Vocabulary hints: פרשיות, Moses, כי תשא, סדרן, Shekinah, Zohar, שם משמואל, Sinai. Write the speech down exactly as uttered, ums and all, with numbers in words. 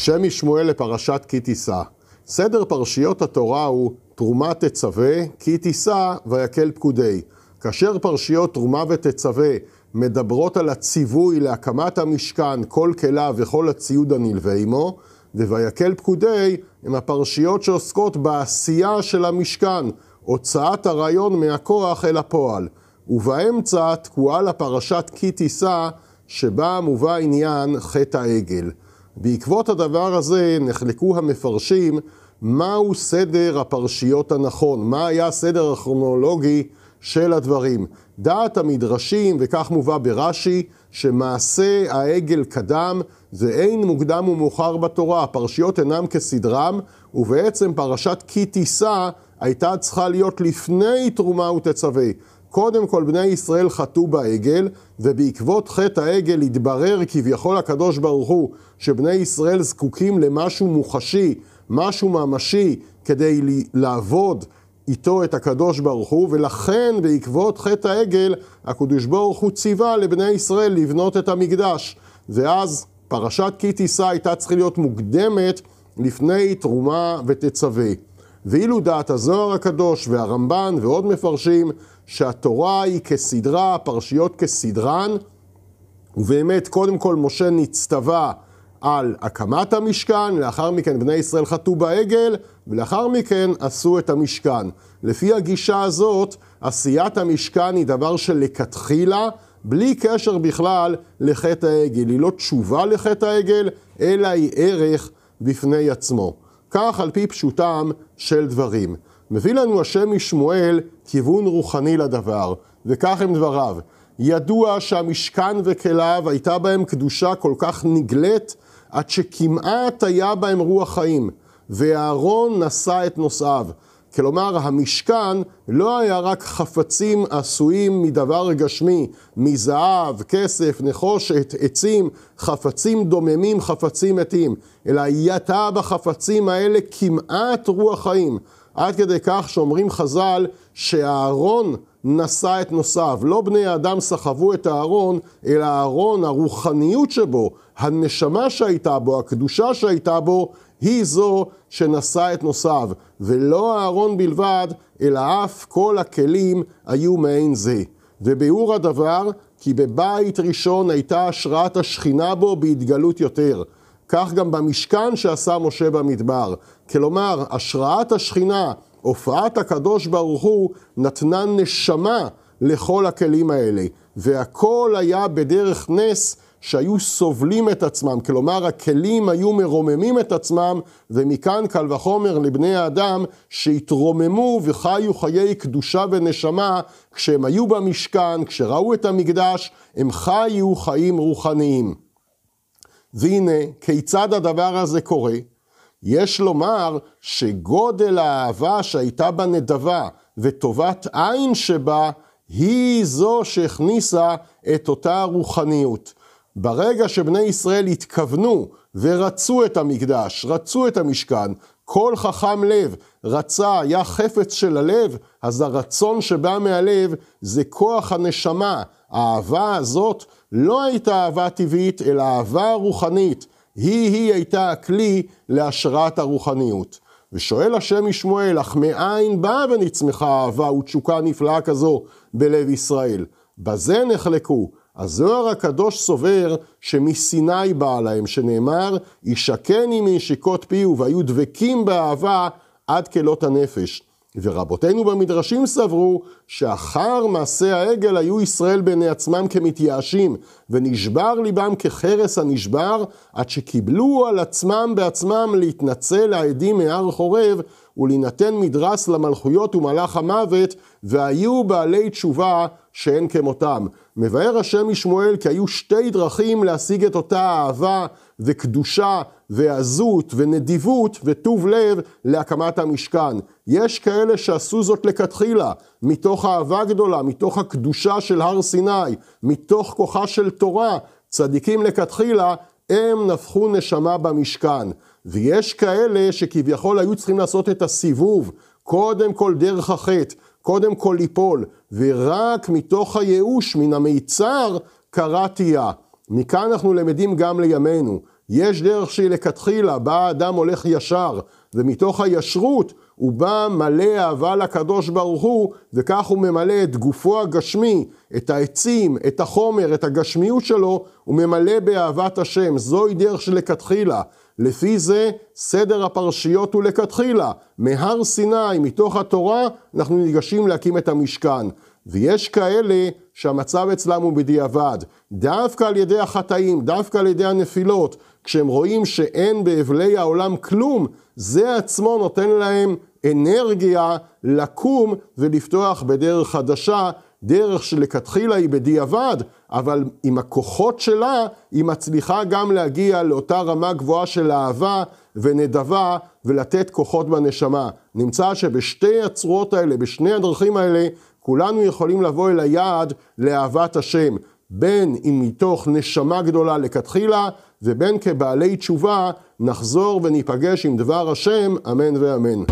שם משמואל לפרשת כי תשא. סדר פרשיות התורה הוא תרומה תצווה, כי תשא ויקל פקודי. כאשר פרשיות תרומה ותצווה מדברות על הציווי להקמת המשכן, כל כליו וכל הציוד הנלווה עמו, ויקל פקודי הם הפרשיות שעוסקות בעשייה של המשכן, הוצאת הרעיון מהכוח אל הפועל. ובאמצע תקועה לפרשת כי תשא, שבה מובא עניין חטא העגל. בעקבות הדבר הזה נחלקו המפרשים מהו סדר הפרשיות הנכון, מה היה סדר הכרונולוגי של הדברים. דעת המדרשים, וכך מובא ברש"י, שמעשה העגל קדם, ואין מוקדם ומאוחר בתורה, הפרשיות אינם כסדרם, ובעצם פרשת כי תשא הייתה צריכה להיות לפני תרומה ותצווה. קודם כל בני ישראל חטאו בעגל, ובעקבות חטא העגל התברר כביכול הקדוש ברוך הוא שבני ישראל זקוקים למשהו מוחשי, משהו ממשי, כדי לעבוד איתו את הקדוש ברוך הוא, ולכן בעקבות חטא העגל הקדוש ברוך הוא ציווה לבני ישראל לבנות את המקדש, ואז פרשת כי תשא הייתה צריכה להיות מוקדמת לפני תרומה ותצווה. ואילו דעת הזוהר הקדוש והרמב"ן ועוד מפרשים שהתורה היא כסדרה, פרשיות כסדרן, ובאמת קודם כל משה נצטווה על הקמת המשכן, לאחר מכן בני ישראל חטאו בעגל, ולאחר מכן עשו את המשכן. לפי הגישה הזאת, עשיית המשכן היא דבר שלכתחילה, בלי קשר בכלל לחטא העגל. היא לא תשובה לחטא העגל, אלא היא ערך בפני עצמו. כך על פי פשוטם של דברים. מביא לנו השם משמואל כיוון רוחני לדבר, וכך הם דבריו. ידוע שהמשכן וכליו הייתה בהם קדושה כל כך נגלית, עד שכמעט היה בהם רוח חיים, ואהרון נשא את נושאיו. כלומר, המשכן לא היה רק חפצים עשויים מדבר גשמי, מזהב, כסף, נחושת, עצים, חפצים דוממים, חפצים מתים, אלא הייתה בחפצים האלה כמעט רוח חיים. עד כדי כך שאומרים חז"ל שהארון נשא את נושאיו. לא בני האדם סחבו את הארון, אלא הארון, הרוחניות שבו, הנשמה שהייתה בו, הקדושה שהייתה בו, היא זו שנשא את נושאיו. ולא הארון בלבד, אלא אף כל הכלים היו מעין זה. וביאור הדבר, כי בבית ראשון הייתה השראת השכינה בו בהתגלות יותר. כך גם במשכן שעשה משה במדבר. כלומר, השראת השכינה, הופעת הקדוש ברוך הוא, נתנה נשמה לכל הכלים האלה. והכל היה בדרך נס שהיו סובלים את עצמם. כלומר, הכלים היו מרוממים את עצמם, ומכאן קל וחומר לבני האדם שהתרוממו וחיו חיי קדושה ונשמה. כשהם היו במשכן, כשראו את המקדש, הם חיו חיים רוחניים. והנה, כיצד הדבר הזה קורה? יש לומר שגודל האהבה שהייתה בנדבה וטובת עין שבה, היא זו שהכניסה את אותה רוחניות. ברגע שבני ישראל התכוונו ורצו את המקדש, רצו את המשכן, כל חכם לב רצה, היה חפץ של הלב, אז הרצון שבא מהלב זה כוח הנשמה. האהבה הזאת לא הייתה אהבה טבעית, אלא אהבה רוחנית. היא-היא הייתה הכלי להשראת הרוחניות. ושואל השם משמואל, אך מאין באה ונצמחה אהבה ותשוקה נפלאה כזו בלב ישראל? בזה נחלקו. הזוהר הקדוש סובר שמסיני באה להם, שנאמר, ישקני מנשיקות פיו, והיו דבקים באהבה עד כלות הנפש. ורבותינו במדרשים סברו שאחר מעשה העגל היו ישראל בעיני עצמם כמתייאשים, ונשבר ליבם כחרס הנשבר, עד שקיבלו על עצמם בעצמם להתנצל לעדים מהר חורב, ולהינתן מדרס למלכויות ומלאך המוות, והיו בעלי תשובה שאין כמותם. מבאר השם משמואל כי היו שתי דרכים להשיג את אותה אהבה וקדושה ועזות ונדיבות וטוב לב להקמת המשכן. יש כאלה שעשו זאת לכתחילה, מתוך אהבה גדולה, מתוך הקדושה של הר סיני, מתוך כוחה של תורה, צדיקים לכתחילה, הם נפחו נשמה במשכן. ויש כאלה שכביכול היו צריכים לעשות את הסיבוב, קודם כל דרך החטא, קודם כל ליפול, ורק מתוך הייאוש מן המיצר קרא תייה. מכאן אנחנו למדים גם לימינו. יש דרך שהיא לכתחילה, בא אדם הולך ישר, זה מתוך הישרות, הוא בא מלא אהבה לקדוש ברוך הוא, וכך הוא ממלא את גופו הגשמי, את העצים, את החומר, את הגשמיות שלו, הוא ממלא באהבת השם, זוהי דרך שלכתחילה. לפי זה סדר הפרשיות הוא לכתחילה, מהר סיני מתוך התורה אנחנו ניגשים להקים את המשכן. ויש כאלה שהמצב אצלם הוא בדיעבד, דווקא על ידי החטאים, דווקא על ידי הנפילות, כשהם רואים שאין באבלי העולם כלום, זה עצמו נותן להם אנרגיה לקום ולפתוח בדרך חדשה, דרך שלכתחילה היא בדיעבד, אבל עם הכוחות שלה היא מצליחה גם להגיע לאותה רמה גבוהה של אהבה ונדבה ולתת כוחות בנשמה. נמצא שבשתי הצורות האלה, בשני הדרכים האלה, כולנו יכולים לבוא אל היעד לאהבת השם, בין אם מתוך נשמה גדולה לכתחילה, ובין כבעלי תשובה נחזור וניפגש עם דבר השם, אמן ואמן.